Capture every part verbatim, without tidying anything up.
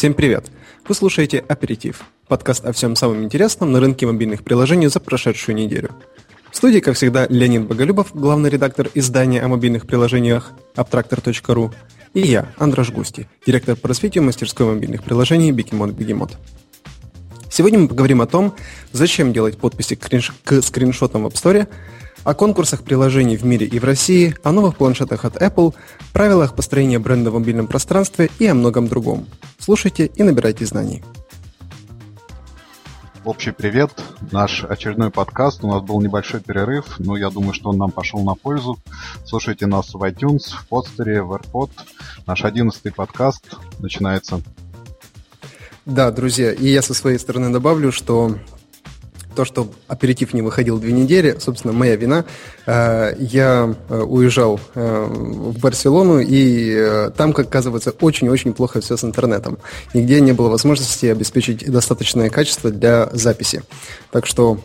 Всем привет! Вы слушаете «Аперитив» – подкаст о всем самом интересном на рынке мобильных приложений за прошедшую неделю. В студии, как всегда, Леонид Боголюбов, главный редактор издания о мобильных приложениях App Tractor точка ру, и я, Андрей Густи, директор по развитию мастерской мобильных приложений Bigemot Bigemot. Сегодня мы поговорим о том, зачем делать подписи к скриншотам в App Store, о конкурсах приложений в мире и в России, о новых планшетах от Apple, правилах построения бренда в мобильном пространстве и о многом другом. Слушайте и набирайте знаний. Общий привет. Наш очередной подкаст. У нас был небольшой перерыв, но я думаю, что он нам пошел на пользу. Слушайте нас в iTunes, в Podster, в AirPod. Наш одиннадцатый подкаст начинается. Да, друзья, и я со своей стороны добавлю, что... То, что аперитив не выходил две недели, собственно, моя вина. Я уезжал в Барселону, и там, как оказывается, очень-очень плохо все с интернетом. Нигде не было возможности обеспечить достаточное качество для записи. Так что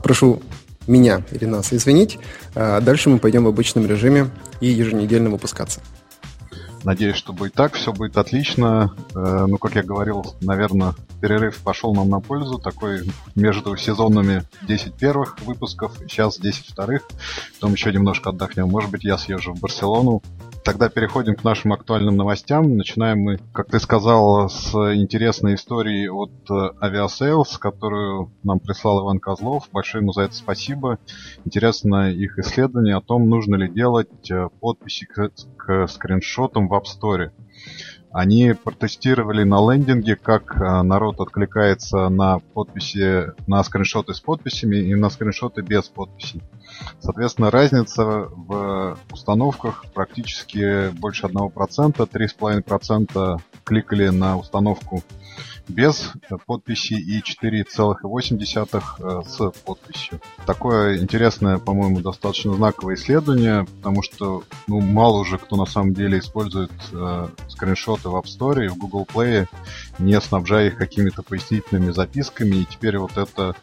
прошу меня или нас извинить. Дальше мы пойдем в обычном режиме и еженедельно выпускаться. Надеюсь, что будет так, все будет отлично. Ну, как я говорил, наверное, перерыв пошел нам на пользу. Такой между сезонами десять первых выпусков, сейчас десять вторых. Потом еще немножко отдохнем. Может быть, я съезжу в Барселону. Тогда переходим к нашим актуальным новостям. Начинаем мы, как ты сказал, с интересной истории от Aviasales, которую нам прислал Иван Козлов. Большое ему за это спасибо. Интересно их исследование о том, нужно ли делать подписи к скриншотам в App Store. Они протестировали на лендинге, как народ откликается на подписи, на скриншоты с подписями и на скриншоты без подписей. Соответственно, разница в установках практически больше одного процента. три целых пять десятых процента кликали на установку без подписи и четыре целых восемь десятых процента с подписью. Такое интересное, по-моему, достаточно знаковое исследование, потому что ну, мало уже кто на самом деле использует э, скриншоты в App Store и в Google Play, не снабжая их какими-то пояснительными записками. И теперь вот это,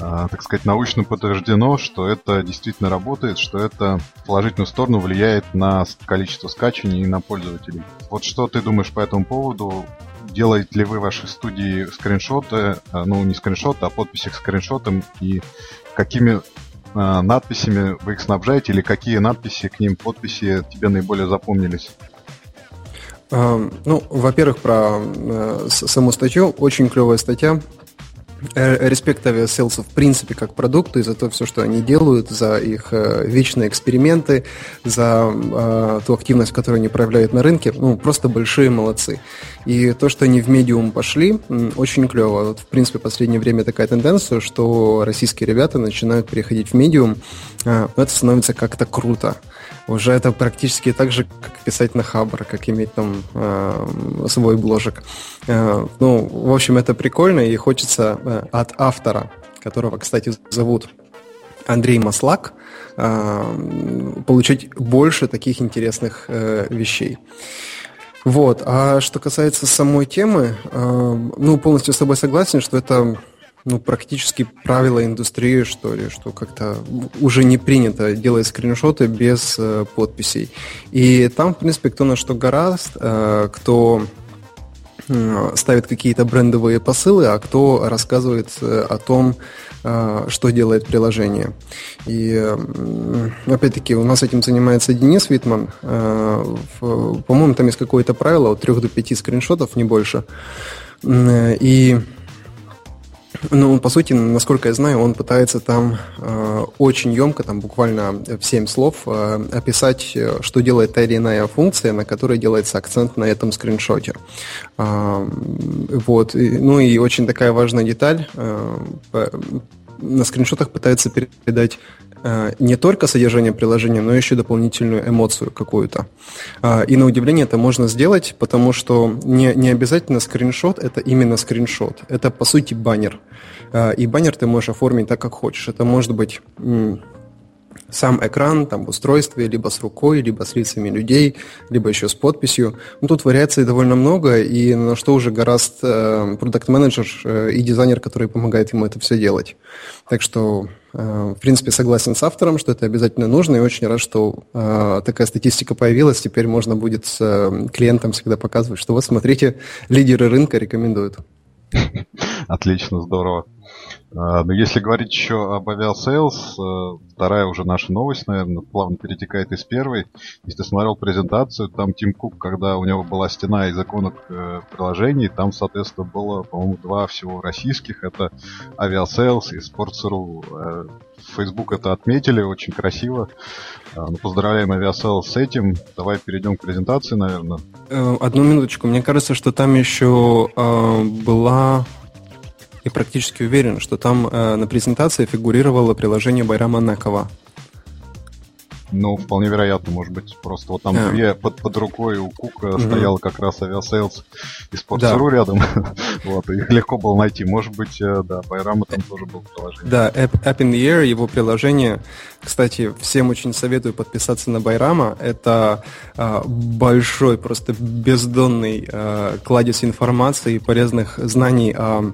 э, так сказать, научно подтверждено, что это действительно работает, что это в положительную сторону влияет на количество скачаний и на пользователей. Вот что ты думаешь по этому поводу? Делаете ли вы в вашей студии скриншоты, ну не скриншоты, а подписи к скриншотам, и какими э, надписями вы их снабжаете, или какие надписи к ним, подписи тебе наиболее запомнились? Э, ну, во-первых, про э, саму статью, очень клевая статья. Респект Aviasales в принципе как продукту и за то все, что они делают, за их э, вечные эксперименты, за э, ту активность, которую они проявляют на рынке. Ну, просто большие молодцы. И то, что они в медиум пошли, очень клево. Вот, в принципе, в последнее время такая тенденция, что российские ребята начинают переходить в медиум, э, но это становится как-то круто. Уже это практически так же, как писать на Хабр, как иметь там э, свой бложек. Э, ну, в общем, это прикольно, и хочется э, от автора, которого, кстати, зовут Андрей Маслак, э, получить больше таких интересных э, вещей. Вот. А что касается самой темы, э, ну, полностью с тобой согласен, что это... Ну, практически правила индустрии, что ли, что как-то уже не принято делать скриншоты без э, подписей. И там, в принципе, кто на что гораст, э, кто э, ставит какие-то брендовые посылы, а кто рассказывает э, о том, э, что делает приложение. И, э, опять-таки, у нас этим занимается Денис Витман. Э, в, по-моему, там есть какое-то правило от трех до пяти скриншотов, не больше. И... Ну, по сути, насколько я знаю, он пытается там э, очень емко, там буквально в семь слов э, описать, что делает та или иная функция, на которой делается акцент на этом скриншоте. Э, вот. Ну и очень такая важная деталь. Э, на скриншотах пытается передать э, не только содержание приложения, но еще дополнительную эмоцию какую-то. Э, и на удивление это можно сделать, потому что не, не обязательно скриншот, это именно скриншот. Это, по сути, баннер. Э, и баннер ты можешь оформить так, как хочешь. Это может быть... М- сам экран там, в устройстве, либо с рукой, либо с лицами людей, либо еще с подписью. Ну, тут вариаций довольно много, и на что уже горазд э, продакт-менеджер э, и дизайнер, который помогает ему это все делать. Так что, э, в принципе, согласен с автором, что это обязательно нужно, и очень рад, что э, такая статистика появилась. Теперь можно будет с э, клиентом всегда показывать, что вот, смотрите, лидеры рынка рекомендуют. Отлично, здорово. Но если говорить еще об Aviasales, вторая уже наша новость, наверное, плавно перетекает из первой. Если ты смотрел презентацию, там Тим Кук, когда у него была стена из иконок приложений, там, соответственно, было, по-моему, два всего российских. Это Aviasales и Sports.ru. Facebook это отметили, очень красиво. Ну, поздравляем Aviasales с этим. Давай перейдем к презентации, наверное. Одну минуточку. Мне кажется, что там еще э, была... Я практически уверен, что там э, на презентации фигурировало приложение Байрама Накова. Ну, вполне вероятно, может быть, просто вот там а. две под, под рукой у Кука mm-hmm. стояла как раз Aviasales и Sports.ru да. рядом. Вот, их легко было найти. Может быть, да, Байрама там тоже было приложение. Да, App, App in the Air, его приложение. Кстати, всем очень советую подписаться на Байрама. Это э, большой, просто бездонный э, кладезь информации и полезных знаний о...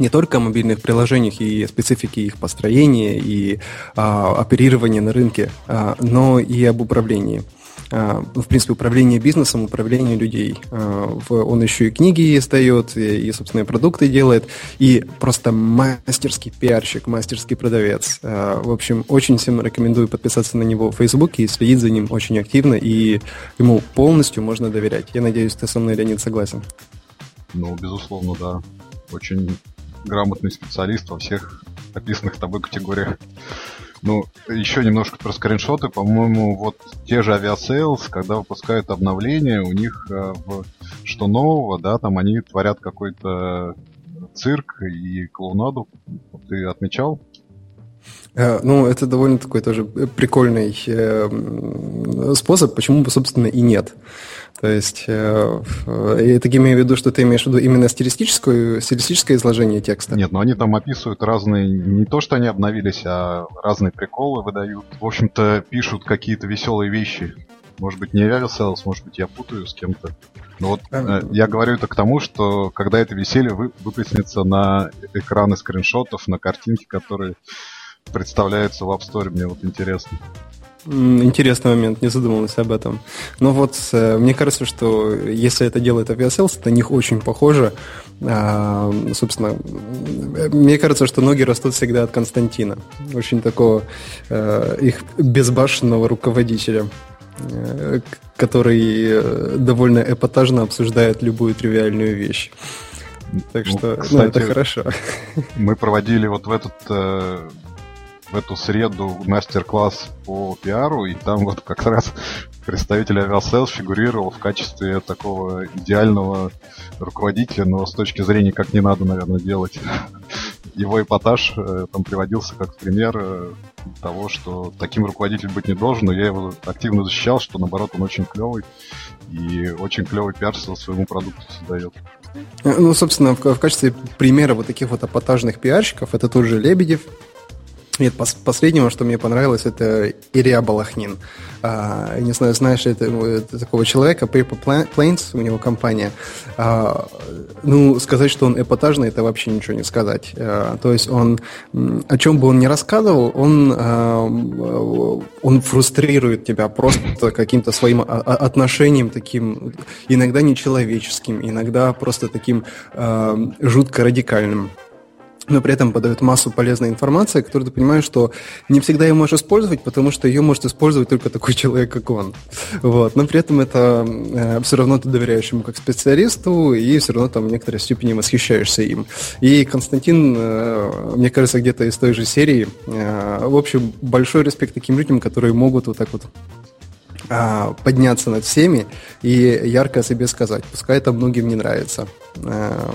не только о мобильных приложениях и специфике их построения и а, оперирования на рынке, а, но и об управлении. А, в принципе, управление бизнесом, управление людей. А, в, он еще и книги издает, и, и собственные продукты делает, и просто мастерский пиарщик, мастерский продавец. А, в общем, очень всем рекомендую подписаться на него в Facebook и следить за ним очень активно, и ему полностью можно доверять. Я надеюсь, ты со мной, Леонид, согласен. Ну, безусловно, да. Очень... грамотный специалист во всех описанных тобой категориях. Ну, еще немножко про скриншоты. По-моему, вот те же Aviasales, когда выпускают обновления, у них что нового, да, там они творят какой-то цирк и клоунаду. Ты отмечал? Ну, это довольно такой тоже прикольный способ, почему бы, собственно, и нет. То есть, я так имею в виду, что ты имеешь в виду именно стилистическое, стилистическое изложение текста? Нет, но они там описывают разные, не то, что они обновились, а разные приколы выдают. В общем-то, пишут какие-то веселые вещи. Может быть, не Aviasales, может быть, я путаю с кем-то. Но вот э, я говорю это к тому, что когда это веселье вы, выплеснется на экраны скриншотов, на картинки, которые... представляются в App Store, мне вот интересно. Интересный момент, не задумывался об этом. Но вот мне кажется, что если это делает Aviasales, то на них очень похоже. А, собственно, мне кажется, что ноги растут всегда от Константина. Очень такого а, их безбашенного руководителя, который довольно эпатажно обсуждает любую тривиальную вещь. Так что, ну, кстати, ну, это хорошо. Мы проводили вот в этот... в эту среду мастер-класс по пиару, и там вот как раз представитель Aviasales фигурировал в качестве такого идеального руководителя, но с точки зрения как не надо, наверное, делать. Его эпатаж там приводился как пример того, что таким руководитель быть не должен, но я его активно защищал, что наоборот он очень клевый и очень клевый пиар своему продукту создает. Ну, собственно, в качестве примера вот таких вот эпатажных пиарщиков это тот же Лебедев. Нет, последнего, что мне понравилось, это Илья Балахнин. А, не знаю, знаешь ли это, это такого человека, Paper Planes, у него компания. А, ну, сказать, что он эпатажный, это вообще ничего не сказать. А, то есть он, о чем бы он ни рассказывал, он, а, он фрустрирует тебя просто каким-то своим отношением таким, иногда нечеловеческим, иногда просто таким а, жутко радикальным. Но при этом подает массу полезной информации, которую ты понимаешь, что не всегда ее можешь использовать, потому что ее может использовать только такой человек, как он. Вот. Но при этом это э, все равно ты доверяешь ему как специалисту, и все равно там в некоторой степени восхищаешься им. И Константин, э, мне кажется, где-то из той же серии. Э, в общем, большой респект таким людям, которые могут вот так вот э, подняться над всеми и ярко о себе сказать. Пускай это многим не нравится.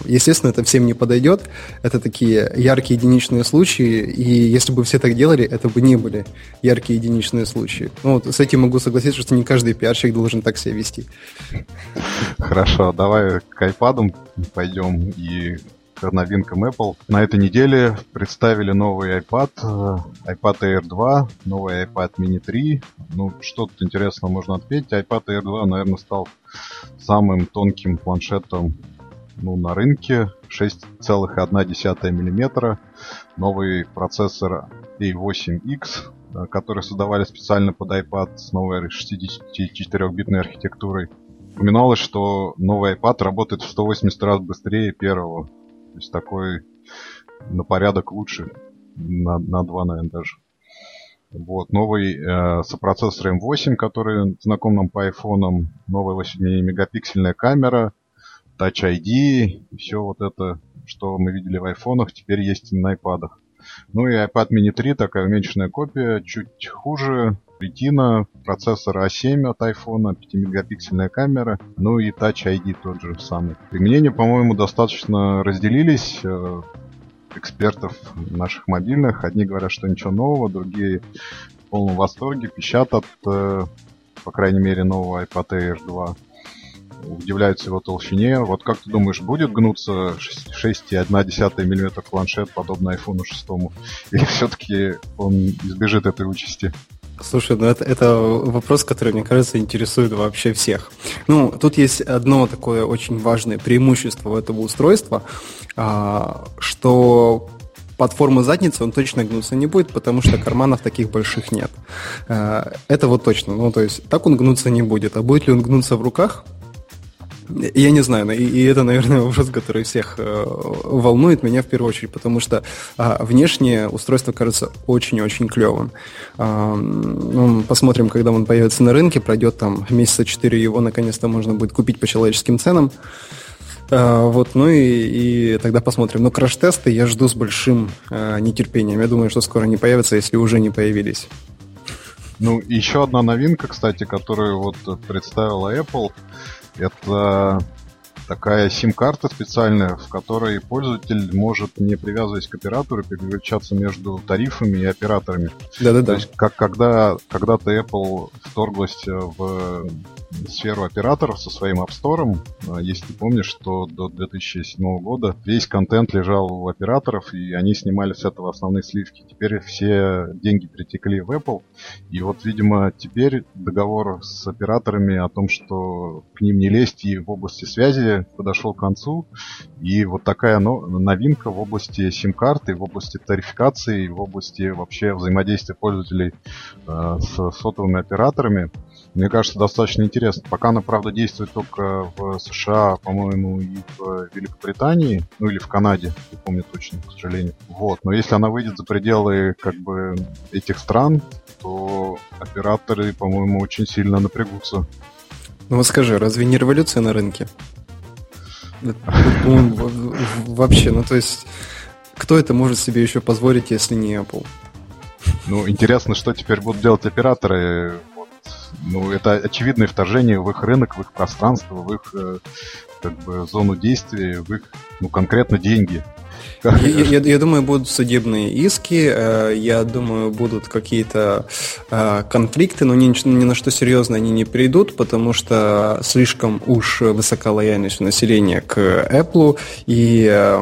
Естественно, это всем не подойдет. Это такие яркие единичные случаи. И если бы все так делали, это бы не были яркие единичные случаи. Ну, вот с этим могу согласиться, что не каждый пиарщик должен так себя вести. Хорошо, давай к айпадам пойдем и к новинкам Apple. На этой неделе представили новый iPad, iPad Air два, новый iPad mini три. Ну, что тут интересного можно ответить. iPad Air два, наверное, стал самым тонким планшетом, ну, на рынке. шесть целых одна десятая миллиметра. Новый процессор эй восемь икс, которые создавали специально под iPad с новой шестидесятичетырёхбитной архитектурой. Упоминалось, что новый iPad работает в сто восемьдесят раз быстрее первого. То есть такой на порядок лучше, на, на два, наверное, даже. Вот, новый э, сопроцессор эм восемь, который знаком нам по айфонам, новая восьмимегапиксельная камера, Touch ай ди, все вот это, что мы видели в айфонах, теперь есть и на iPad'ах. Ну и iPad mini три, такая уменьшенная копия, чуть хуже. Ретина, процессор а семь от iPhone, пятимегапиксельная камера, ну и Touch ай ди тот же самый. Применения, по-моему, достаточно разделились э, экспертов наших мобильных. Одни говорят, что ничего нового, другие в полном восторге, пищат от, э, по крайней мере, нового iPad Air два. Удивляются его толщине. Вот как ты думаешь, будет гнуться шесть целых одна десятая миллиметра планшет, подобно iPhone шесть? Или все-таки он избежит этой участи? Слушай, ну это, это вопрос, который, мне кажется, интересует вообще всех. Ну, тут есть одно такое очень важное преимущество этого устройства, что под форму задницы он точно гнуться не будет, потому что карманов таких больших нет. Это вот точно. Ну, то есть так он гнуться не будет. А будет ли он гнуться в руках? Я не знаю, и это, наверное, вопрос, который всех волнует, меня в первую очередь, потому что внешнее устройство кажется очень-очень клевым. Посмотрим, когда он появится на рынке, пройдет там месяца четыре, его наконец-то можно будет купить по человеческим ценам. Вот, ну и, и тогда посмотрим. Но краш-тесты я жду с большим нетерпением. Я думаю, что скоро они появятся, если уже не появились. Ну, еще одна новинка, кстати, которую вот представила Apple. Это такая сим-карта специальная, в которой пользователь может, не привязываясь к оператору, переключаться между тарифами и операторами. Да-да-да. То есть, как когда, когда-то Apple вторглась в сферу операторов со своим App Store. Если ты помнишь, что до две тысячи седьмого года весь контент лежал у операторов, и они снимали с этого основные сливки. Теперь все деньги перетекли в Apple. И вот, видимо, теперь договор с операторами о том, что к ним не лезть и в области связи, подошел к концу. И вот такая новинка в области сим-карты, в области тарификации, в области вообще взаимодействия пользователей с сотовыми операторами. Мне кажется, достаточно интересно. Пока она, правда, действует только в США, по-моему, и в Великобритании, ну или в Канаде, не помню точно, к сожалению. Вот. Но если она выйдет за пределы как бы этих стран, то операторы, по-моему, очень сильно напрягутся. Ну вот скажи, разве не революция на рынке? Вообще, ну то есть, кто это может себе еще позволить, если не Apple? Ну, интересно, что теперь будут делать операторы. Ну, это очевидное вторжение в их рынок, в их пространство, в их э, как бы зону действия, в их, ну, конкретно деньги. Я, я, я думаю, будут судебные иски, э, я думаю, будут какие-то э, конфликты, но ни, ни на что серьезно они не придут, потому что слишком уж высока лояльность населения к Apple, и э,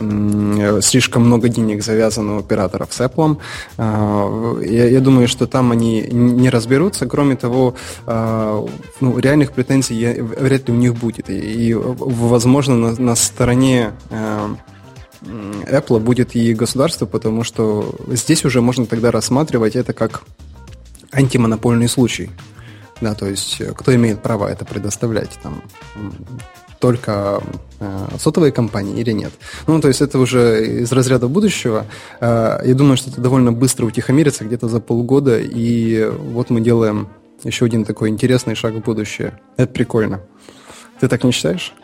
э, слишком много денег завязано у операторов с Apple. Э, я, я думаю, что там они не разберутся. Кроме того, э, ну, реальных претензий я, вряд ли у них будет. И, и возможно, на, на стороне... Э, Apple будет и государство, потому что здесь уже можно тогда рассматривать это как антимонопольный случай. Да, то есть кто имеет право это предоставлять? Там, только э, сотовые компании или нет? Ну, то есть это уже из разряда будущего. Э, я думаю, что это довольно быстро утихомирится, где-то за полгода, и вот мы делаем еще один такой интересный шаг в будущее. Это прикольно. Ты так не считаешь?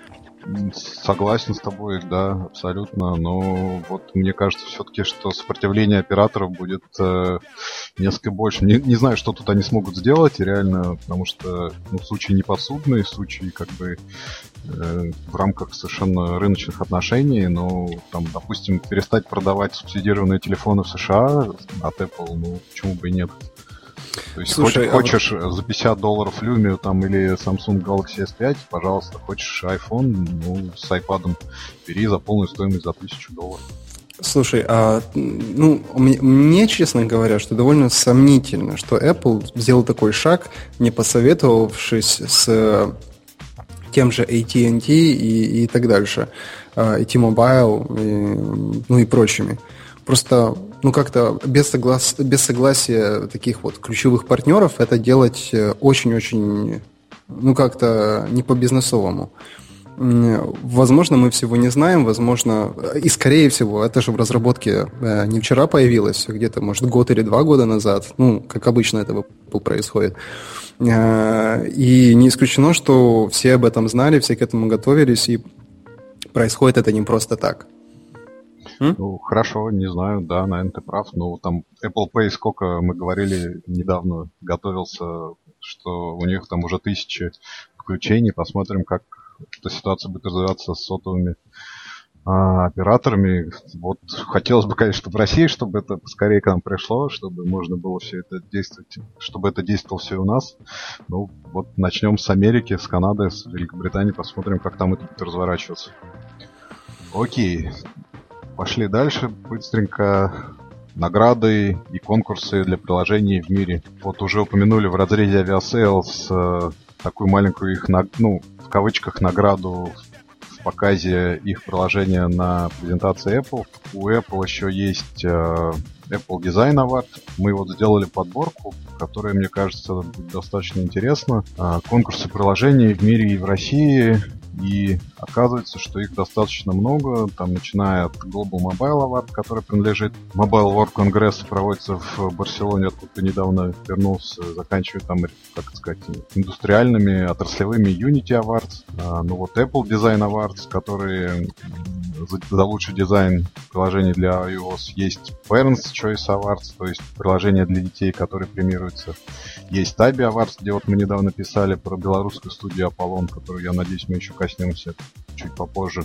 Согласен с тобой, да, абсолютно, но вот мне кажется все-таки, что сопротивление операторов будет э, несколько больше. Не, не знаю, что тут они смогут сделать, реально, потому что, ну, случай неподсудный, случай как бы э, в рамках совершенно рыночных отношений, но там, допустим, перестать продавать субсидированные телефоны в США от Apple, ну, почему бы и нет. То есть Слушай, хочешь, а вот... хочешь за пятьдесят долларов Lumia там, или Samsung Galaxy эс пять, пожалуйста, хочешь iPhone, ну, с iPad бери за полную стоимость за тысячу долларов. Слушай, а ну, мне, мне, честно говоря, что довольно сомнительно, что Apple сделал такой шаг, не посоветовавшись с тем же эй ти энд ти и, и так дальше, и T-Mobile, и, ну и прочими. Просто, ну как-то без, соглас... без согласия таких вот ключевых партнеров это делать очень-очень, ну как-то не по-бизнесовому. Возможно, мы всего не знаем, возможно, и скорее всего, это же в разработке не вчера появилось, где-то, может, год или два года назад, ну, как обычно это в Apple происходит. И не исключено, что все об этом знали, все к этому готовились, и происходит это не просто так. М? Ну, хорошо, не знаю, да, наверное, ты прав, но там Apple Pay, сколько мы говорили недавно, готовился, что у них там уже тысячи включений, посмотрим, как эта ситуация будет развиваться с сотовыми а, операторами. Вот хотелось бы, конечно, чтобы в России, чтобы это поскорее к нам пришло, чтобы можно было все это действовать, чтобы это действовало все у нас. Ну, вот начнем с Америки, с Канады, с Великобритании, посмотрим, как там это будет разворачиваться. Окей. Пошли дальше быстренько. Награды и конкурсы для приложений в мире. Вот уже упомянули в разрезе Aviasales э, такую маленькую их, ну, в кавычках, награду в показе их приложения на презентации Apple. У Apple еще есть э, Apple Design Award. Мы вот сделали подборку, которая, мне кажется, будет достаточно интересна. Э, конкурсы приложений в мире и в России. И оказывается, что их достаточно много, там, начиная от Global Mobile Award, который принадлежит Mobile World Congress, проводится в Барселоне, откуда недавно вернулся, заканчивая там, как сказать, индустриальными, отраслевыми Unity Awards. А, ну вот Apple Design Awards, которые за, за лучший дизайн приложений для iOS, есть Parents Choice Awards, то есть приложения для детей, которые премируются. Есть Tabi Awards, где вот мы недавно писали про белорусскую студию Apollon, которую, я надеюсь, мы еще коснемся чуть попозже.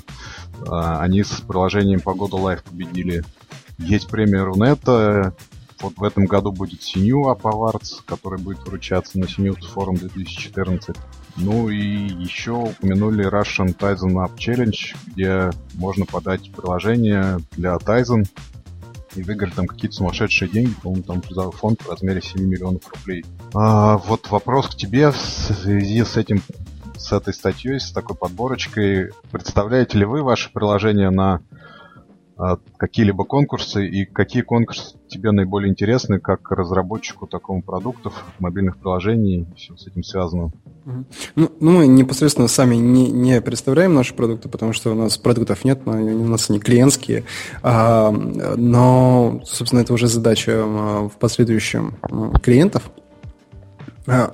Они с приложением Погода Лайв победили. Есть премия Рунета. Вот в этом году будет Синью App Awards, который будет вручаться на Синью Форум две тысячи четырнадцать. Ну и еще упомянули Russian Tizen App Challenge, где можно подать приложение для Tizen и выиграть там какие-то сумасшедшие деньги. По-моему, там призовой фонд в размере семь миллионов рублей. А, вот вопрос к тебе в связи с этим, с этой статьей, с такой подборочкой. Представляете ли вы ваше приложение на а, какие-либо конкурсы, и какие конкурсы тебе наиболее интересны как разработчику такому продуктов, мобильных приложений и все с этим связано? Ну, ну мы непосредственно сами не, не представляем наши продукты, потому что у нас продуктов нет, но у нас они клиентские. А, но, собственно, это уже задача в последующем клиентов.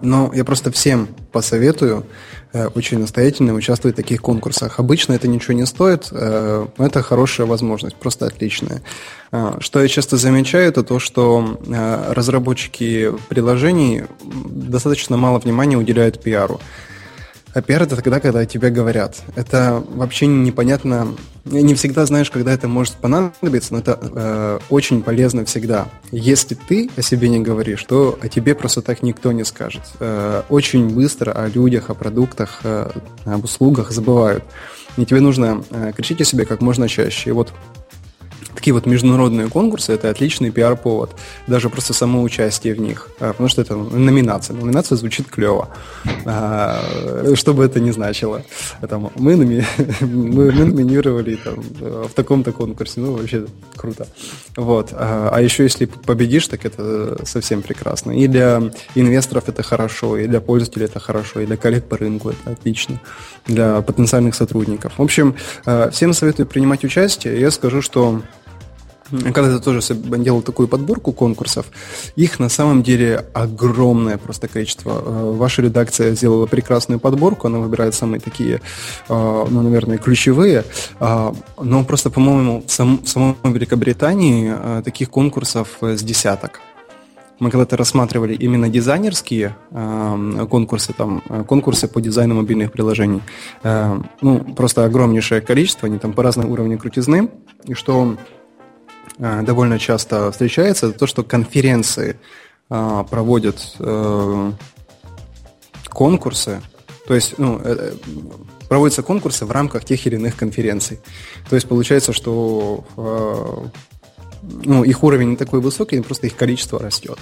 Но я просто всем посоветую очень настоятельно участвовать в таких конкурсах. Обычно это ничего не стоит, но это хорошая возможность, просто отличная. Что я часто замечаю, это то, что разработчики приложений достаточно мало внимания уделяют пиару. А пиар – это тогда, когда о тебе говорят. Это вообще непонятно, не всегда знаешь, когда это может понадобиться, но это э, очень полезно всегда. Если ты о себе не говоришь, то о тебе просто так никто не скажет. Э, очень быстро о людях, о продуктах, э, об услугах забывают. И тебе нужно э, кричать о себе как можно чаще. И вот такие вот международные конкурсы – это отличный пиар-повод. Даже просто само участие в них. Потому что это номинация. Номинация звучит клево. Что бы это ни значило. Там, мы, номи... мы номинировали там, в таком-то конкурсе. Ну, вообще круто. Вот. А еще если победишь, так это совсем прекрасно. И для инвесторов это хорошо, и для пользователей это хорошо, и для коллег по рынку это отлично. Для потенциальных сотрудников. В общем, всем советую принимать участие. Я скажу, что когда-то тоже делал такую подборку конкурсов. Их на самом деле огромное просто количество. Ваша редакция сделала прекрасную подборку. Она выбирает самые такие, ну, наверное, ключевые. Но просто, по-моему, в самой Великобритании таких конкурсов с десяток. Мы когда-то рассматривали именно дизайнерские э, конкурсы, там, конкурсы по дизайну мобильных приложений. Э, ну, просто огромнейшее количество, они там по разному уровню крутизны. И что э, довольно часто встречается, это то, что конференции проводят конкурсы, то есть, ну, проводятся конкурсы в рамках тех или иных конференций. То есть получается, что ну, их уровень не такой высокий, просто их количество растет.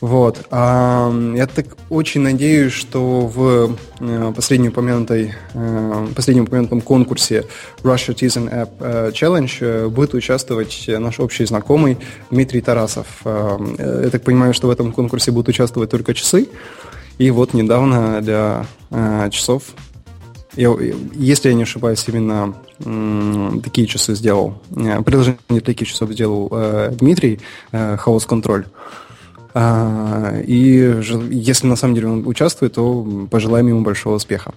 Вот. Я так очень надеюсь, что в последнем упомянутой, последнем упомянутом конкурсе Russia Tizen App Challenge будет участвовать наш общий знакомый Дмитрий Тарасов. Я так понимаю, что в этом конкурсе будут участвовать только часы. И вот недавно для часов, если я не ошибаюсь, именно такие часы сделал, приложение таких часов сделал Дмитрий, Хаос Контроль. И если на самом деле он участвует, то пожелаем ему большого успеха.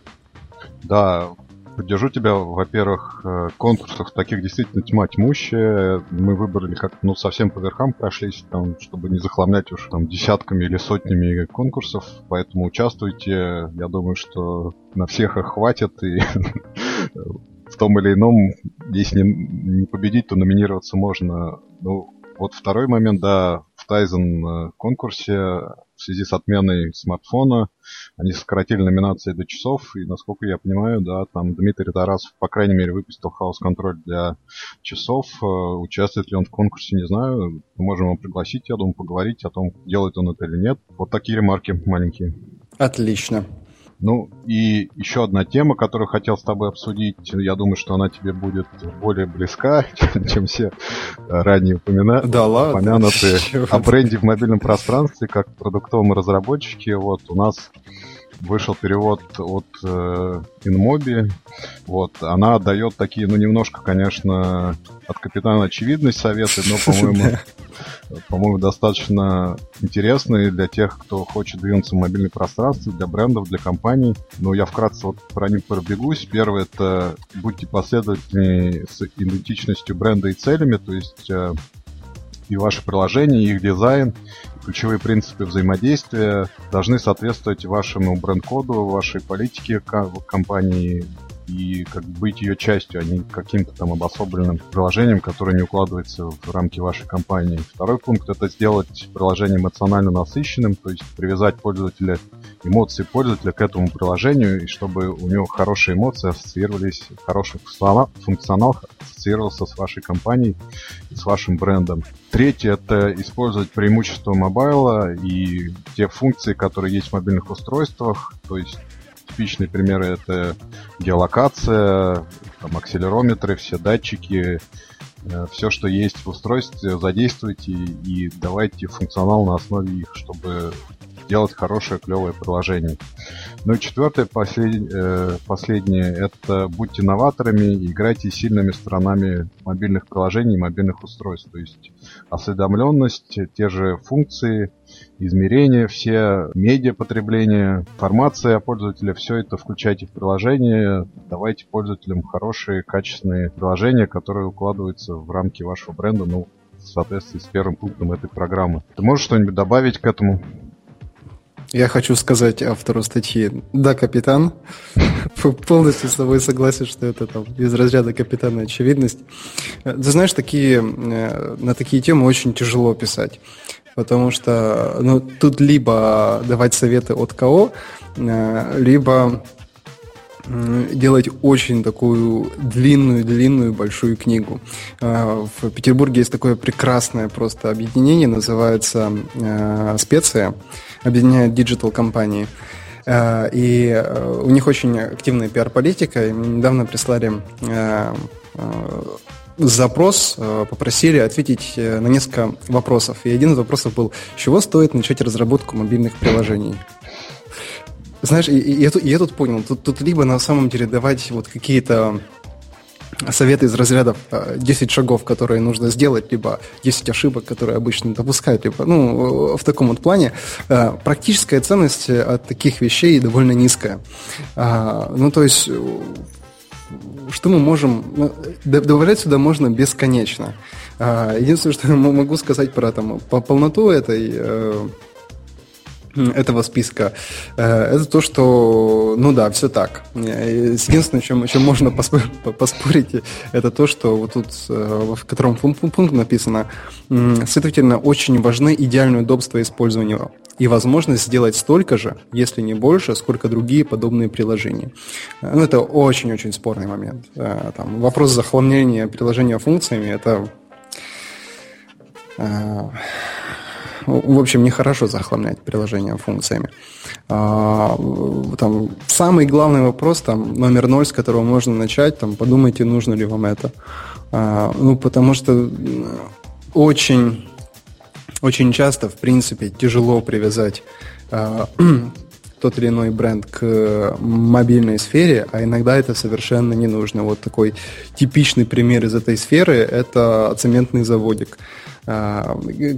Да, поддержу тебя. Во-первых, конкурсов таких действительно тьма тьмущая. Мы выбрали как-то ну, совсем по верхам прошлись, там, чтобы не захламлять уж там, десятками или сотнями конкурсов. Поэтому участвуйте. Я думаю, что на всех их хватит. И в том или ином, если не победить, то номинироваться можно. Ну, вот второй момент, да, в Tizen конкурсе в связи с отменой смартфона они сократили номинации до часов, и, насколько я понимаю, да, там Дмитрий Тарасов, по крайней мере, выпустил хаос-контроль для часов. Участвует ли он в конкурсе, не знаю. Мы можем его пригласить, я думаю, поговорить о том, делает он это или нет. Вот такие ремарки маленькие. Отлично. Ну, и еще одна тема, которую хотел с тобой обсудить. Я думаю, что она тебе будет более близка, чем, чем все ранее упомина... да, упомянутые о бренде в мобильном пространстве, как продуктовом разработчике. Вот у нас вышел перевод от э, InMobi. Вот, она дает такие, ну, немножко, конечно, от Капитана Очевидность советы, но, по-моему, по-моему, достаточно интересные для тех, кто хочет двинуться в мобильное пространство, для брендов, для компаний. Но я вкратце вот про них пробегусь. Первое — это будьте последовательны с идентичностью бренда и целями, то есть э, и ваши приложения, и их дизайн, ключевые принципы взаимодействия должны соответствовать вашему бренд-коду, вашей политике компании и как бы быть ее частью, а не каким-то там обособленным приложением, которое не укладывается в рамки вашей компании. Второй пункт — это сделать приложение эмоционально насыщенным, то есть привязать пользователя, эмоции пользователя к этому приложению, и чтобы у него хорошие эмоции ассоциировались, хороший функционал ассоциировался с вашей компанией, с вашим брендом. Третье — это использовать преимущества мобайла и те функции, которые есть в мобильных устройствах, то есть типичные примеры — это геолокация, там, акселерометры, все датчики, э, все, что есть в устройстве, задействуйте и давайте функционал на основе их, чтобы делать хорошее, клевое приложение. Ну и четвертое, послед, э, последнее, это будьте новаторами, играйте сильными сторонами мобильных приложений и мобильных устройств. То есть осведомленность, те же функции, измерения, все медиапотребления, информация о пользователе, все это включайте в приложение, давайте пользователям хорошие, качественные приложения, которые укладываются в рамки вашего бренда, ну, в соответствии с первым пунктом этой программы. Ты можешь что-нибудь добавить к этому? Я хочу сказать автору статьи: да, капитан, полностью с тобой согласен, что это там из разряда Капитана Очевидность. Ты знаешь, такие, на такие темы очень тяжело писать, потому что ну, тут либо давать советы от КО, либо делать очень такую длинную-длинную большую книгу. В Петербурге есть такое прекрасное просто объединение, называется «Специя», объединяет диджитал-компании. И у них очень активная пиар-политика. И мне недавно прислали запрос, попросили ответить на несколько вопросов. И один из вопросов был: с чего стоит начать разработку мобильных приложений? Знаешь, я, я тут понял, тут, тут либо на самом деле давать вот какие-то советы из разрядов десять шагов, которые нужно сделать, либо десять ошибок, которые обычно допускают, либо, ну, в таком вот плане. Практическая ценность от таких вещей довольно низкая. Ну, то есть, что мы можем... Добавлять сюда можно бесконечно. Единственное, что я могу сказать про там, по полноту этой этого списка, это то, что, ну да, все так. Единственное, чем, чем можно поспорить, это то, что вот тут, в котором пункт написано, следовательно, очень важны идеальное удобство использования и возможность сделать столько же, если не больше, сколько другие подобные приложения. Ну, это очень-очень спорный момент. Там, вопрос захламления приложения функциями, это... В общем, нехорошо захламлять приложение функциями. А, там, самый главный вопрос, там, номер ноль, с которого можно начать, там, подумайте, нужно ли вам это. А, ну, потому что очень, очень часто, в принципе, тяжело привязать а, тот или иной бренд к мобильной сфере, а иногда это совершенно не нужно. Вот такой типичный пример из этой сферы – это цементный заводик.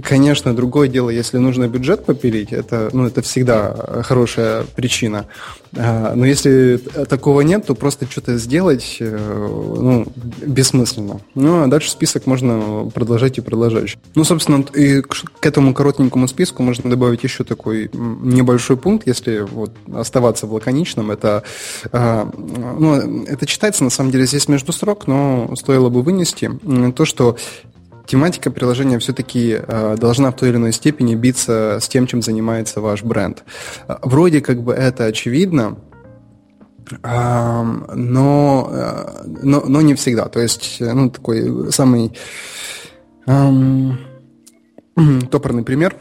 Конечно, другое дело, если нужно бюджет попилить, это, ну, это всегда хорошая причина. Но если такого нет, то просто что-то сделать, ну, бессмысленно. Ну, а дальше список можно продолжать и продолжать. Ну, собственно, и к этому коротенькому списку можно добавить еще такой небольшой пункт, если вот оставаться в лаконичном. Это, ну, это читается, на самом деле, здесь между строк, но стоило бы вынести то, что тематика приложения все-таки э, должна в той или иной степени биться с тем, чем занимается ваш бренд. Вроде как бы это очевидно, э, но, э, но, но не всегда. То есть, ну, такой самый э, топорный пример.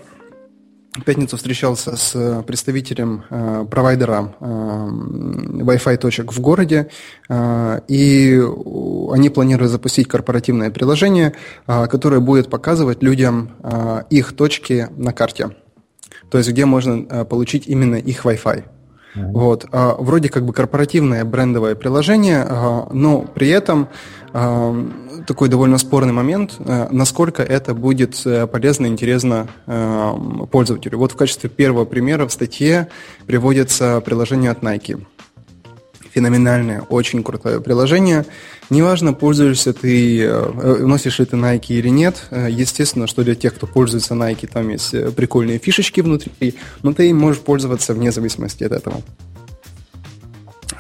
В пятницу встречался с представителем э, провайдера э, Wi-Fi точек в городе, э, и они планируют запустить корпоративное приложение, э, которое будет показывать людям э, их точки на карте, то есть где можно э, получить именно их Wi-Fi. Mm-hmm. Вот. Э, вроде как бы корпоративное брендовое приложение, э, но при этом э, такой довольно спорный момент, насколько это будет полезно и интересно пользователю. Вот в качестве первого примера в статье приводится приложение от Nike. Феноменальное, очень крутое приложение. Неважно, пользуешься ты, носишь ли ты Nike или нет. Естественно, что для тех, кто пользуется Nike, там есть прикольные фишечки внутри, но ты им можешь пользоваться вне зависимости от этого.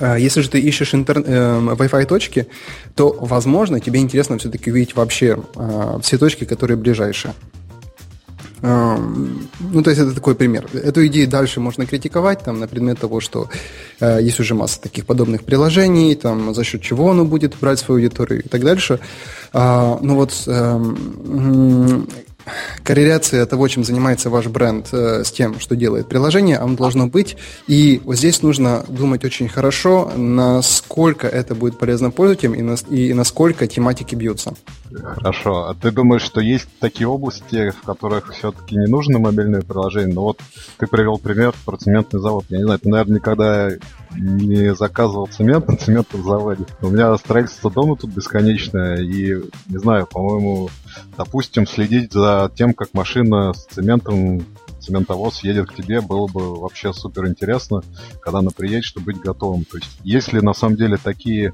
Если же ты ищешь интер... э, Wi-Fi точки, то, возможно, тебе интересно все-таки увидеть вообще э, все точки, которые ближайшие. Э, ну, то есть это такой пример. Эту идею дальше можно критиковать там, на предмет того, что э, есть уже масса таких подобных приложений, там, за счет чего оно будет брать свою аудиторию и так дальше. Э, ну вот... Э, э, Корреляция того, чем занимается ваш бренд, с тем, что делает приложение, оно должно быть. И вот здесь нужно думать очень хорошо, насколько это будет полезно пользователям и, нас, и насколько тематики бьются. Хорошо. А ты думаешь, что есть такие области, в которых все-таки не нужно мобильное приложение? Но вот ты привел пример про цементный завод. Я не знаю, ты, наверное, никогда не заказывал цемент на цементном заводе. У меня строительство дома тут бесконечное, и, не знаю, по-моему... Допустим, следить за тем, как машина с цементом, цементовоз едет к тебе, было бы вообще супер интересно, когда она приедет, чтобы быть готовым. То есть, есть ли на самом деле такие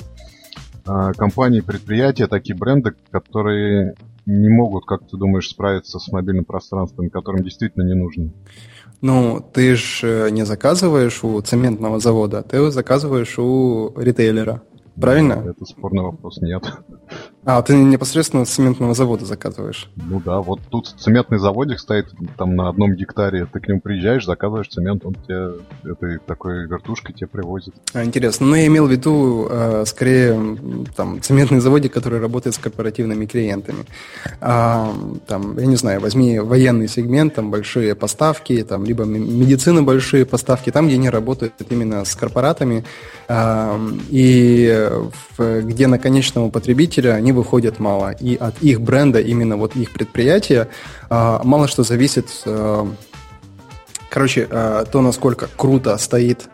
э, компании, предприятия, такие бренды, которые не могут, как ты думаешь, справиться с мобильным пространством, которым действительно не нужно? Ну, ты же не заказываешь у цементного завода, ты заказываешь у ритейлера. Правильно? Это спорный вопрос, нет. А, ты непосредственно с цементного завода заказываешь? Ну да, вот тут цементный заводик стоит там на одном гектаре, ты к нему приезжаешь, заказываешь цемент, он тебе этой такой вертушкой тебе привозит. А, интересно, но я имел в виду э, скорее там цементный заводик, который работает с корпоративными клиентами. А, там, я не знаю, возьми военный сегмент, там большие поставки, там, либо медицина большие поставки, там, где они работают именно с корпоратами, э, и в, где на конечного потребителя они выходят мало. И от их бренда, именно вот их предприятия, мало что зависит. Короче, то, насколько круто стоит,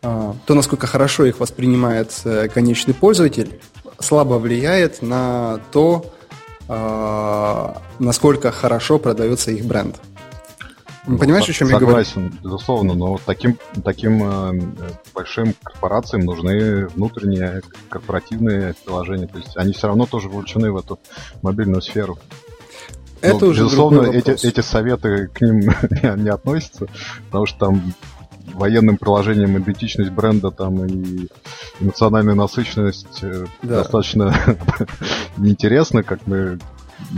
то, насколько хорошо их воспринимает конечный пользователь, слабо влияет на то, насколько хорошо продается их бренд. Понимаешь, ну, о чем я говорю? Согласен, безусловно, но таким, таким э, большим корпорациям нужны внутренние корпоративные приложения, то есть они все равно тоже вовлечены в эту мобильную сферу. Это ну, уже безусловно, эти, эти советы к ним не относятся, потому что там военным приложением идентичность бренда там и эмоциональная насыщенность да. достаточно неинтересна, как мы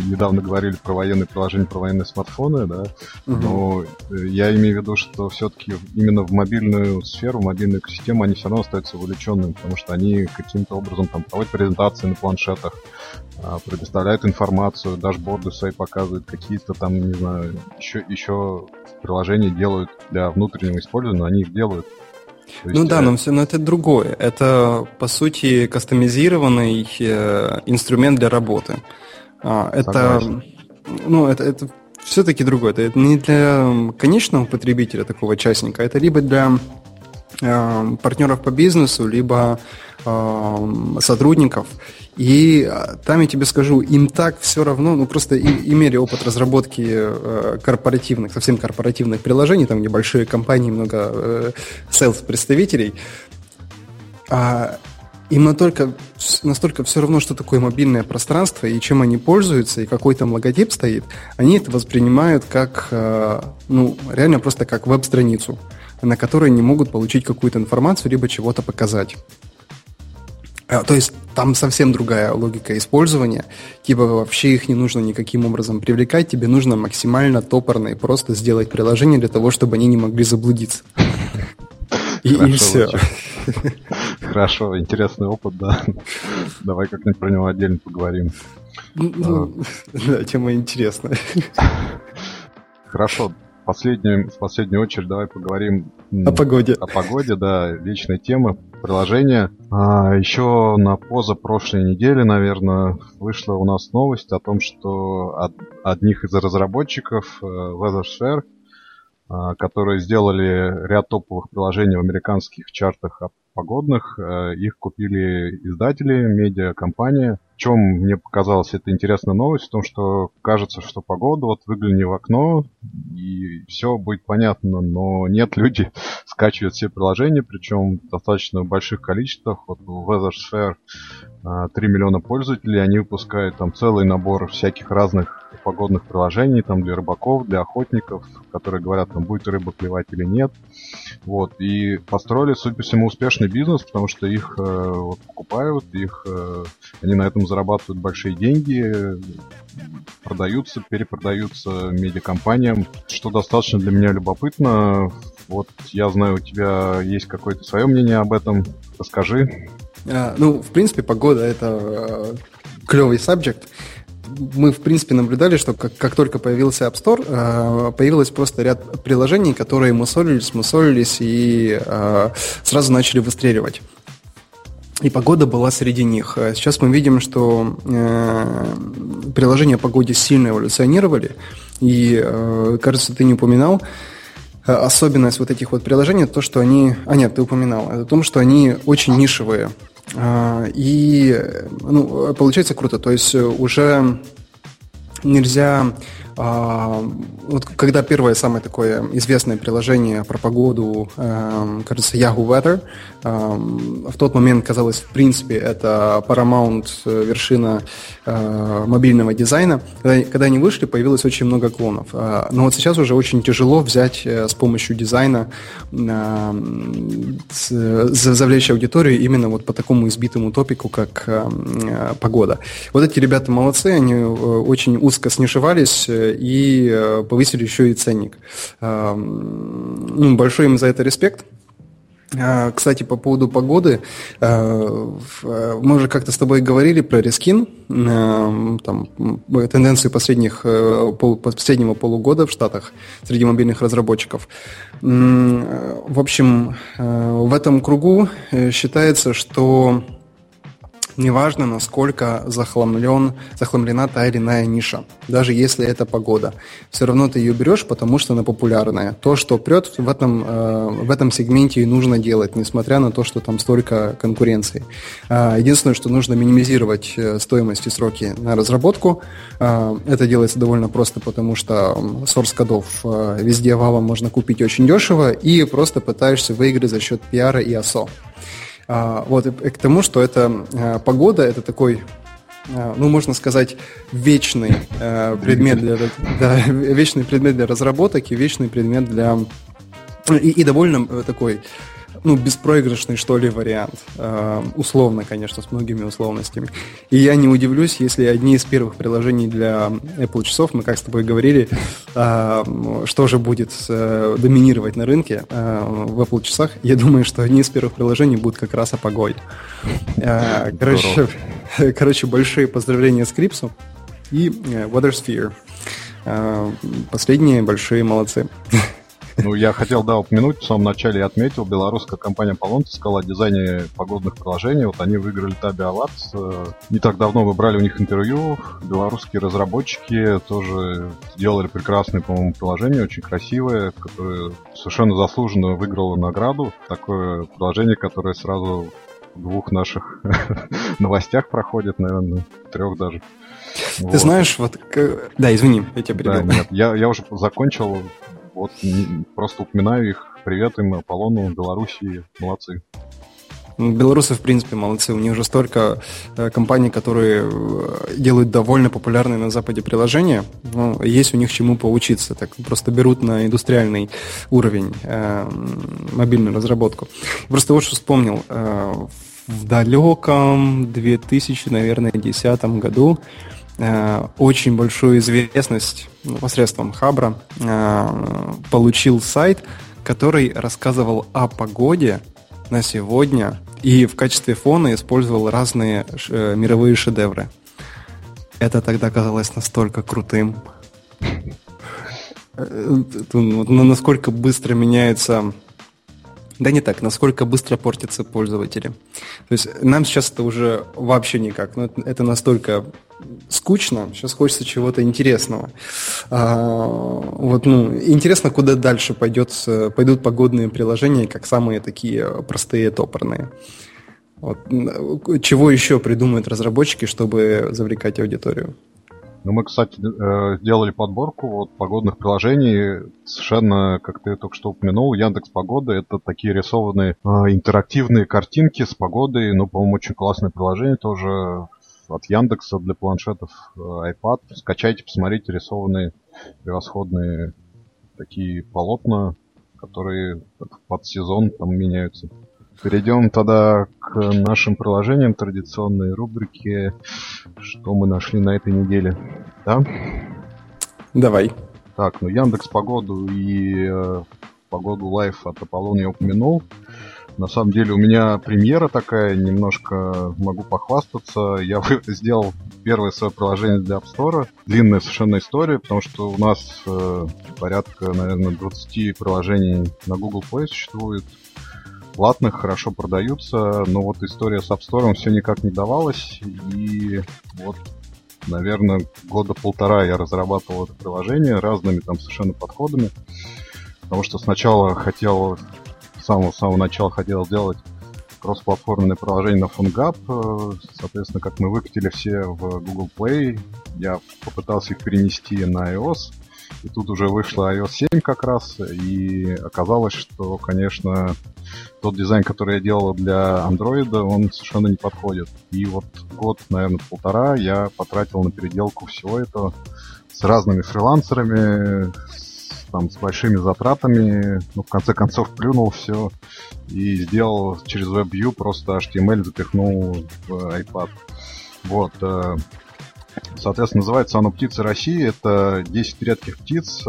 недавно говорили про военные приложения, про военные смартфоны, да. Угу. Но я имею в виду, что все-таки именно в мобильную сферу, в мобильную экосистему они все равно остаются вовлеченными, потому что они каким-то образом там проводят презентации на планшетах, предоставляют информацию, дашборды свои показывают, какие-то там, не знаю, еще, еще приложения делают для внутреннего использования, но они их делают. Есть, ну да, но все но это другое. Это, по сути, кастомизированный инструмент для работы. А, это, ну, это, это все-таки другое. Это не для конечного потребителя, такого частника. Это либо для э, партнеров по бизнесу, либо э, сотрудников. И там я тебе скажу, им так все равно, ну просто и, имели опыт разработки э, корпоративных, совсем корпоративных приложений, там где большие компании, много э, сейлс-представителей. А, Им настолько, настолько все равно, что такое мобильное пространство, и чем они пользуются, и какой там логотип стоит, они это воспринимают как, ну, реально просто как веб-страницу, на которой они могут получить какую-то информацию, либо чего-то показать. То есть там совсем другая логика использования, типа вообще их не нужно никаким образом привлекать, тебе нужно максимально топорно и просто сделать приложение для того, чтобы они не могли заблудиться. И, Хорошо, и все. Лучше. Хорошо, интересный опыт, да. Давай как-нибудь про него отдельно поговорим. Ну, а. Да, тема интересная. Хорошо, в последнюю, в последнюю очередь давай поговорим о погоде. О погоде, да, вечная тема, приложение. А, еще на позапрошлой неделе, наверное, вышла у нас новость о том, что от, одних из разработчиков WeatherSphere, которые сделали ряд топовых приложений в американских чартах погодных. Их купили издатели, медиакомпания. В чем мне показалась эта интересная новость? В том, что кажется, что погода, вот выгляни в окно, и все будет понятно. Но нет, люди скачивают все приложения, причем в достаточно больших количествах. Вот у WeatherSphere три миллиона пользователей, они выпускают там целый набор всяких разных погодных приложений там для рыбаков, для охотников, которые говорят, там будет рыба клевать или нет. Вот. И построили, судя по всему, успешный бизнес, потому что их э, вот, покупают, их э, они на этом зарабатывают большие деньги, продаются, перепродаются медиакомпаниям, что достаточно для меня любопытно. Вот я знаю, у тебя есть какое-то свое мнение об этом. Расскажи. А, ну, в принципе, погода — это э, клевый сабжект. Мы, в принципе, наблюдали, что как, как только появился App Store, появилось просто ряд приложений, которые мусолились, мусолились и сразу начали выстреливать. И погода была среди них. Сейчас мы видим, что приложения о погоде сильно эволюционировали. И, кажется, ты не упоминал, особенность вот этих вот приложений, то, что они... А нет, ты упоминал. Это о том, что они очень нишевые. И ну, получается круто, то есть уже нельзя, вот когда первое самое такое известное приложение про погоду, кажется, Yahoo Weather, в тот момент казалось, в принципе, это Paramount, вершина мобильного дизайна, когда, когда они вышли, появилось очень много клонов, но вот сейчас уже очень тяжело взять с помощью дизайна, завлечь аудиторию именно вот по такому избитому топику, как погода. Вот эти ребята молодцы, они очень узко снишевались и повысили еще и ценник. Ну, большой им за это респект. Кстати, по поводу погоды, мы уже как-то с тобой говорили про рискин, там, тенденции последних, последнего полугода в Штатах среди мобильных разработчиков. В общем, в этом кругу считается, что неважно, насколько захламлен, захламлена та или иная ниша, даже если это погода. Все равно ты ее берешь, потому что она популярная. То, что прет, в этом, э, в этом сегменте и нужно делать, несмотря на то, что там столько конкуренции. Э, единственное, что нужно минимизировать стоимость и сроки на разработку. Э, это делается довольно просто, потому что сорс-кодов э, везде валом можно купить очень дешево, и просто пытаешься выиграть за счет пиара и эй эс о. Вот, и к тому, что это погода, это такой ну, можно сказать, вечный э, предмет для, да, вечный предмет для разработок и вечный предмет для... И, и довольно такой, ну, беспроигрышный, что ли, вариант. Э, условно, конечно, с многими условностями. И я не удивлюсь, если одни из первых приложений для Apple часов, мы как с тобой говорили, э, что же будет э, доминировать на рынке э, в Apple часах, я думаю, что одни из первых приложений будут как раз о погоде. Э, короче, короче, большие поздравления Scripps и WeatherSphere. Э, последние большие молодцы. Ну, я хотел, да, упомянуть, в самом начале я отметил, белорусская компания Apollon сказала о дизайне погодных приложений. Вот они выиграли Таби Авардс. Не так давно мы брали у них интервью. Белорусские разработчики тоже сделали прекрасное, по-моему, приложение, очень красивое, которое совершенно заслуженно выиграло награду. Такое приложение, которое сразу в двух наших новостях проходит, наверное, трех даже. Ты вот. Знаешь, вот... Да, извини, я тебя перебил. Да, нет, я, я уже закончил... Вот просто упоминаю их, привет им, Аполлону, Белоруссии, молодцы. Белорусы, в принципе, молодцы. У них уже столько э, компаний, которые делают довольно популярные на Западе приложения. Ну, есть у них чему поучиться. Так просто берут на индустриальный уровень э, мобильную разработку. Просто вот что вспомнил. Э, в далеком две тысячи десятом году очень большую известность посредством Хабра получил сайт, который рассказывал о погоде на сегодня и в качестве фона использовал разные мировые шедевры. Это тогда казалось настолько крутым. Насколько быстро меняется... Да не так, насколько быстро портятся пользователи. То есть нам сейчас это уже вообще никак. Но это настолько скучно, сейчас хочется чего-то интересного. А, вот, ну, интересно, куда дальше пойдет, пойдут погодные приложения, как самые такие простые, топорные. Вот. Чего еще придумают разработчики, чтобы завлекать аудиторию? Ну, мы, кстати, делали подборку вот, погодных приложений. Совершенно, как ты только что упомянул, Яндекс.Погода — это такие рисованные э, интерактивные картинки с погодой. Ну, по-моему, очень классное приложение тоже от Яндекса для планшетов iPad. Скачайте, посмотрите рисованные превосходные такие полотна, которые под сезон там меняются. Перейдем тогда к нашим приложениям, традиционной рубрике «Что мы нашли на этой неделе?». Да? Давай. Так, ну Яндекс.Погоду и э, Погоду Лайф от Аполлон я упомянул. На самом деле у меня премьера такая, немножко могу похвастаться. Я сделал первое свое приложение для App Store. Длинная совершенно история, потому что у нас э, порядка, наверное, двадцать приложений на Google Play существует. Платных, хорошо продаются, но вот история с App Store все никак не давалась, и вот, наверное, года полтора я разрабатывал это приложение разными там совершенно подходами, потому что сначала хотел, с самого, с самого начала хотел делать кроссплатформенное приложение на PhoneGap, соответственно, как мы выкатили все в Google Play, я попытался их перенести на iOS, и тут уже вышла iOS семь как раз, и оказалось, что, конечно, тот дизайн, который я делал для Android, он совершенно не подходит. И вот год, наверное, полтора я потратил на переделку всего этого с разными фрилансерами, с, там, с большими затратами. Ну, в конце концов, плюнул все и сделал через WebView, просто эйч ти эм эль запихнул в iPad. Вот. Соответственно, называется оно «Птицы России». Это десять редких птиц.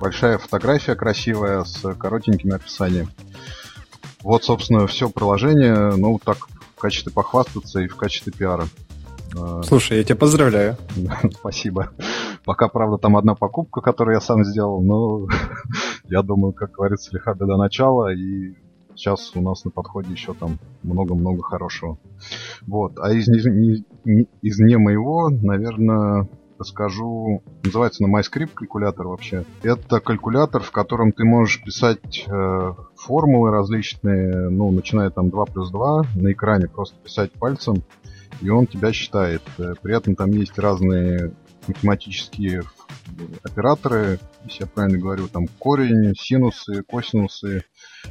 Большая фотография красивая с коротеньким описанием. Вот, собственно, все приложение, ну, так, в качестве похвастаться и в качестве пиара. Слушай, я тебя поздравляю. Спасибо. Пока, правда, там одна покупка, которую я сам сделал, но я думаю, как говорится, лиха беда начала, и сейчас у нас на подходе еще там много-много хорошего. Вот, а из не, не, из не моего, наверное... Расскажу, называется на MyScript калькулятор вообще. Это калькулятор, в котором ты можешь писать э, формулы различные, ну, начиная там два плюс два, на экране просто писать пальцем, и он тебя считает. При этом там есть разные математические операторы, если я правильно говорю, там корень, синусы, косинусы.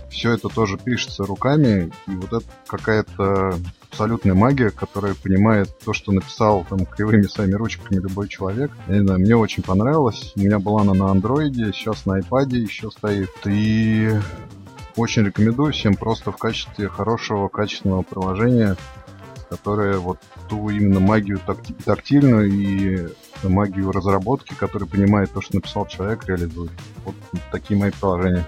Все это тоже пишется руками, и вот это какая-то абсолютная магия, которая понимает то, что написал там кривыми своими ручками любой человек. Я не знаю, мне очень понравилось. У меня была она на андроиде, сейчас на iPad еще стоит. И очень рекомендую всем просто в качестве хорошего, качественного приложения, которое вот ту именно магию такти- тактильную и магию разработки, которая понимает то, что написал человек, реализует. Вот такие мои приложения.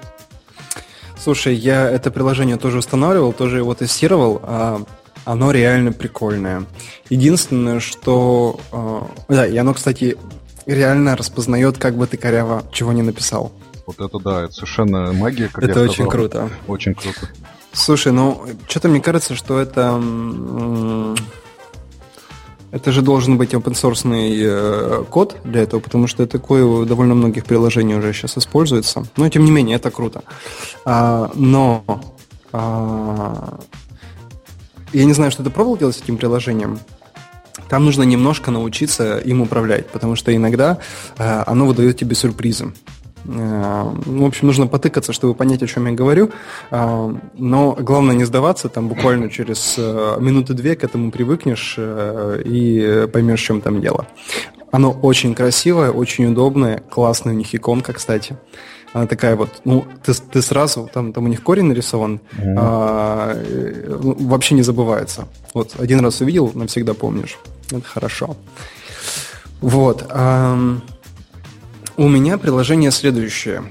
Слушай, я это приложение тоже устанавливал, тоже его тестировал. А оно реально прикольное. Единственное, что... Да, и оно, кстати, реально распознает, как бы ты коряво чего не написал. Вот это да, это совершенно магия, как это я очень сказал. Круто. Очень круто. Слушай, ну, что-то мне кажется, что это... Это же должен быть open-source код для этого, потому что такое у довольно многих приложений уже сейчас используется. Но, тем не менее, это круто. А, но а, я не знаю, что ты пробовал делать с этим приложением. Там нужно немножко научиться им управлять, потому что иногда а, оно выдает тебе сюрпризы. В общем, нужно потыкаться, чтобы понять, о чем я говорю. Но главное не сдаваться. Там буквально через минуты две к этому привыкнешь и поймешь, в чем там дело. Оно очень красивое, очень удобное. Классная у них иконка, кстати. Она такая вот, ну, ты, ты сразу, там, там у них корень нарисован, mm-hmm. а, вообще не забывается. Вот, один раз увидел, навсегда помнишь. Это хорошо. Вот. а, У меня приложение следующее.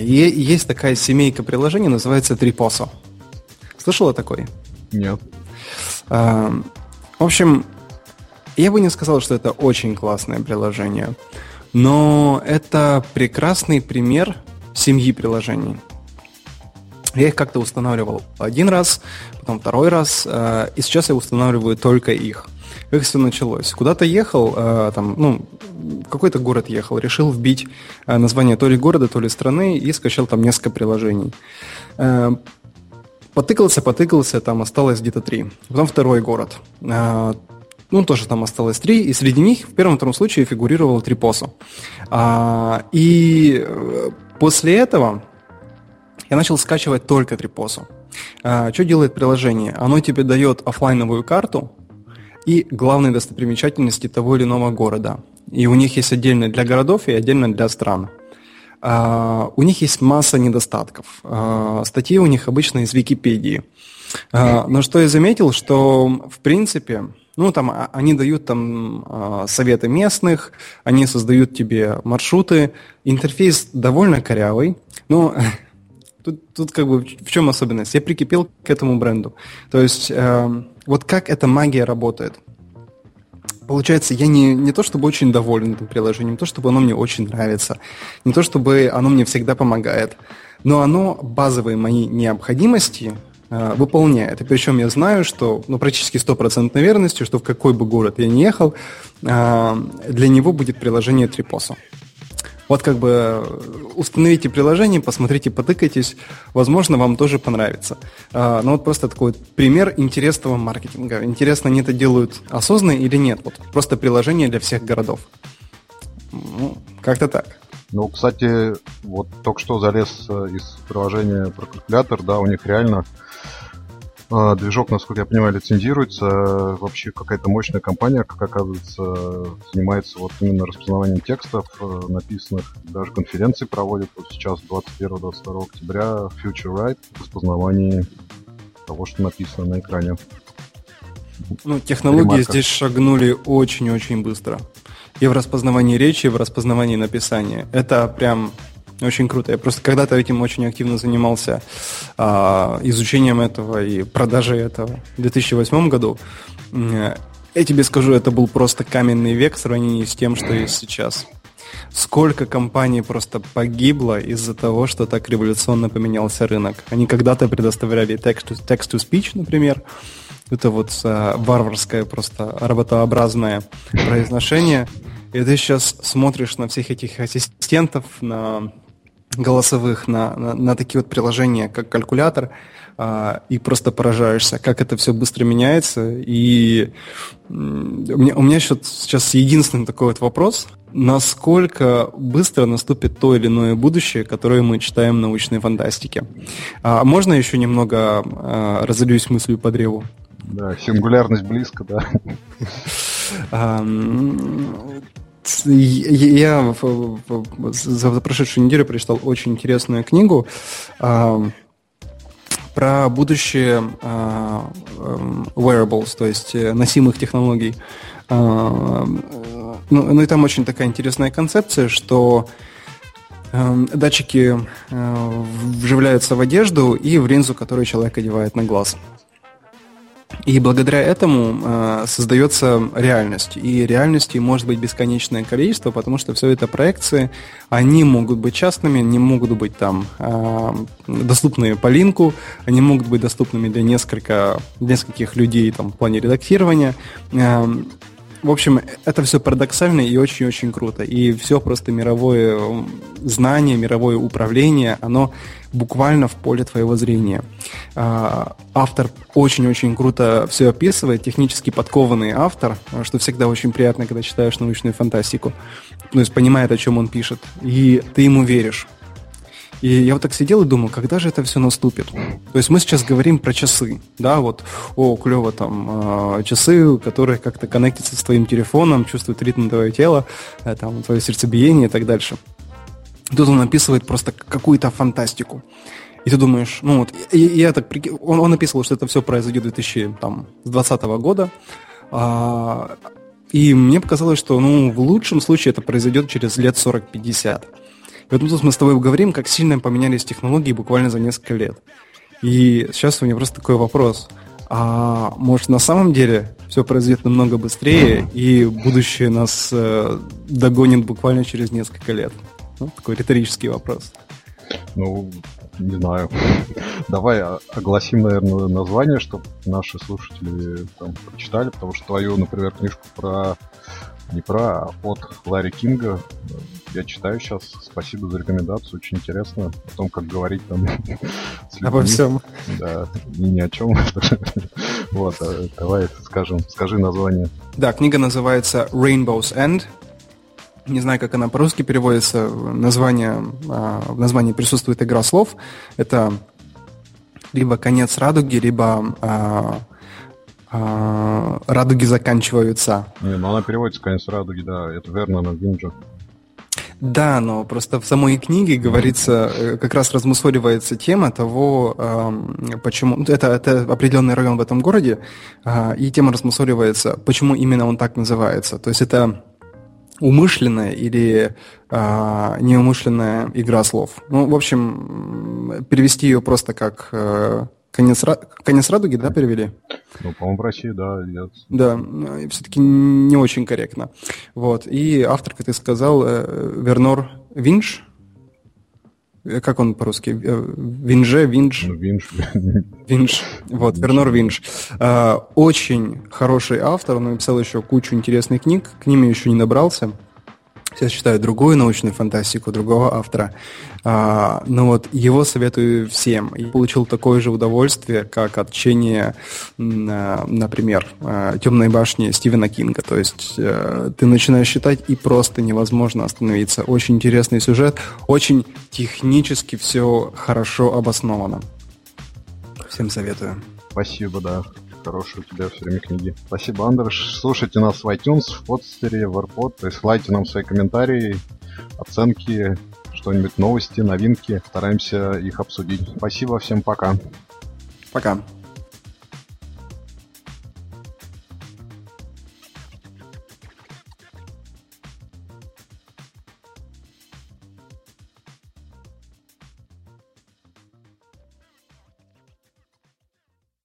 Есть такая семейка приложений, называется Triposo. Слышала такой? Нет. В общем, я бы не сказал, что это очень классное приложение, но это прекрасный пример семьи приложений. Я их как-то устанавливал один раз, потом второй раз, и сейчас я устанавливаю только их. Как все началось? Куда-то ехал, там, ну, какой-то город ехал, решил вбить название то ли города, то ли страны и скачал там несколько приложений. Потыкался, потыкался, там осталось где-то три. Потом второй город. Ну, тоже там осталось три, и среди них в первом-втором случае фигурировал Triposo. И после этого я начал скачивать только Triposo. Что делает приложение? Оно тебе дает офлайновую карту и главные достопримечательности того или иного города. И у них есть отдельно для городов и отдельно для стран. А, у них есть масса недостатков. А, статьи у них обычно из Википедии. А, но что я заметил, что в принципе, ну, там, они дают там советы местных, они создают тебе маршруты. Интерфейс довольно корявый, но... Тут, тут как бы в чем особенность? Я прикипел к этому бренду. То есть э, вот как эта магия работает. Получается, я не, не то чтобы очень доволен этим приложением, не то чтобы оно мне очень нравится, не то чтобы оно мне всегда помогает, но оно базовые мои необходимости э, выполняет. И причем я знаю, что ну, практически сто процентов верностью, что в какой бы город я ни ехал, э, для него будет приложение Triposo. Вот как бы установите приложение, посмотрите, потыкайтесь, возможно, вам тоже понравится. Но вот просто такой вот пример интересного маркетинга. Интересно, они это делают осознанно или нет? Вот просто приложение для всех городов. Ну, как-то так. Ну, кстати, вот только что залез из приложения про калькулятор, да, у них реально движок, насколько я понимаю, лицензируется. Вообще какая-то мощная компания, как оказывается, занимается вот именно распознаванием текстов написанных. Даже конференции проводят. Вот сейчас двадцать первого - двадцать второго октября Future Write в распознавании того, что написано на экране. Ну, технологии Ремарка. Здесь шагнули очень-очень быстро. И в распознавании речи, и в распознавании написания. Это прям... Очень круто. Я просто когда-то этим очень активно занимался а, изучением этого и продажей этого в две тысячи восьмом году. Я тебе скажу, это был просто каменный век в сравнении с тем, что есть сейчас. Сколько компаний просто погибло из-за того, что так революционно поменялся рынок. Они когда-то предоставляли text-to-speech, например. Это вот а, варварское просто роботообразное произношение. И ты сейчас смотришь на всех этих ассистентов, на... голосовых на, на, на такие вот приложения, как калькулятор, а, и просто поражаешься, как это все быстро меняется. И м- у меня, у меня сейчас единственный такой вот вопрос, насколько быстро наступит то или иное будущее, которое мы читаем в научной фантастике. А можно еще немного а, разольюсь мыслью по древу? Да, сингулярность близко, да. Я за прошедшую неделю прочитал очень интересную книгу про будущее wearables, то есть носимых технологий. Ну и там очень такая интересная концепция, что датчики вживляются в одежду и в линзу, которую человек одевает на глаз. И благодаря этому э, создается реальность. И реальностей может быть бесконечное количество, потому что все это проекции, они могут быть частными, они могут быть там э, доступны по линку, они могут быть доступными для несколько, нескольких людей там, в плане редактирования. Э, в общем, это все парадоксально и очень-очень круто. И все просто мировое знание, мировое управление, оно буквально в поле твоего зрения. Автор очень-очень круто все описывает, технически подкованный автор, что всегда очень приятно, когда читаешь научную фантастику. То есть понимает, о чем он пишет, и ты ему веришь. И я вот так сидел и думал, когда же это все наступит? То есть мы сейчас говорим про часы, да, вот, о, клево там, э, часы, которые как-то коннектятся с твоим телефоном, чувствуют ритм твоего тела, э, там, твое сердцебиение и так дальше. И тут он описывает просто какую-то фантастику. И ты думаешь, ну вот, и, и я так прикинул, он, он описывал, что это все произойдет две тысячи двадцатого года, э, и мне показалось, что, ну, в лучшем случае это произойдет через лет сорок-пятьдесят. И вот тут мы с тобой говорим, как сильно поменялись технологии буквально за несколько лет. И сейчас у меня просто такой вопрос. А может, на самом деле все произойдет намного быстрее, и будущее нас догонит буквально через несколько лет? Ну, такой риторический вопрос. Ну, не знаю. Давай огласим, наверное, название, чтобы наши слушатели там прочитали, потому что твою, например, книжку про... Не про, а от Ларри Кинга. Я читаю сейчас. Спасибо за рекомендацию. Очень интересно о том, как говорить там обо всем. Да, и ни о чем. Вот, давай скажем, скажи название. Да, книга называется Rainbow's End. Не знаю, как она по-русски переводится. Название, в названии присутствует игра слов. Это либо конец радуги, либо... радуги заканчиваются. Не, ну она переводится, конечно, радуги, да, это верно, на Винджа. Да, но просто в самой книге говорится, как раз размусоливается тема того, почему... Это, это определенный район в этом городе, и тема размусоливается, почему именно он так называется. То есть это умышленная или неумышленная игра слов. Ну, в общем, перевести ее просто как... Конец, конец радуги, да, перевели? Ну, по-моему, в России, да. Я... Да, все-таки не очень корректно. Вот. И автор, как ты сказал, Вернор Виндж. Как он по-русски? Виндже, Виндж. Ну, Виндж. Виндж. Вот, Вернор Виндж. Очень хороший автор. Он написал еще кучу интересных книг. К ним я еще не добрался. Сейчас читаю другую научную фантастику, другого автора. А, но вот его советую всем. Я получил такое же удовольствие, как от чтения, например, «Темной башни» Стивена Кинга. То есть ты начинаешь читать, и просто невозможно остановиться. Очень интересный сюжет, очень технически все хорошо обосновано. Всем советую. Спасибо, да. Хорошие у тебя все время книги. Спасибо, Андрюш. Слушайте нас в iTunes, в Podster, в AirPod. Присылайте нам свои комментарии, оценки, что-нибудь, новости, новинки. Стараемся их обсудить. Спасибо, всем пока. Пока.